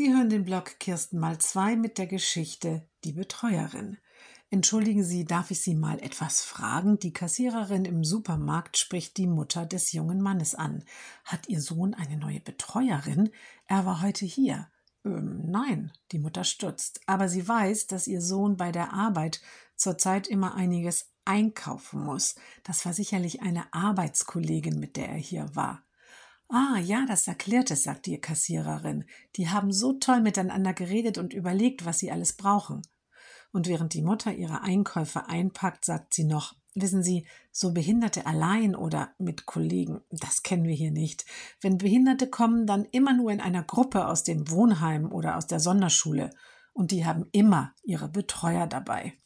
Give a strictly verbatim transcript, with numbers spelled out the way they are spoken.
Sie hören den Blog Kirsten mal zwei mit der Geschichte Die Betreuerin. Entschuldigen Sie, darf ich Sie mal etwas fragen? Die Kassiererin im Supermarkt spricht die Mutter des jungen Mannes an. Hat Ihr Sohn eine neue Betreuerin? Er war heute hier. Ähm, nein, die Mutter stutzt. Aber sie weiß, dass ihr Sohn bei der Arbeit zurzeit immer einiges einkaufen muss. Das war sicherlich eine Arbeitskollegin, mit der er hier war. Ah, ja, das erklärt es, sagt die Kassiererin. Die haben so toll miteinander geredet und überlegt, was sie alles brauchen. Und während die Mutter ihre Einkäufe einpackt, sagt sie noch, wissen Sie, so Behinderte allein oder mit Kollegen, das kennen wir hier nicht. Wenn Behinderte kommen, dann immer nur in einer Gruppe aus dem Wohnheim oder aus der Sonderschule. Und die haben immer ihre Betreuer dabei.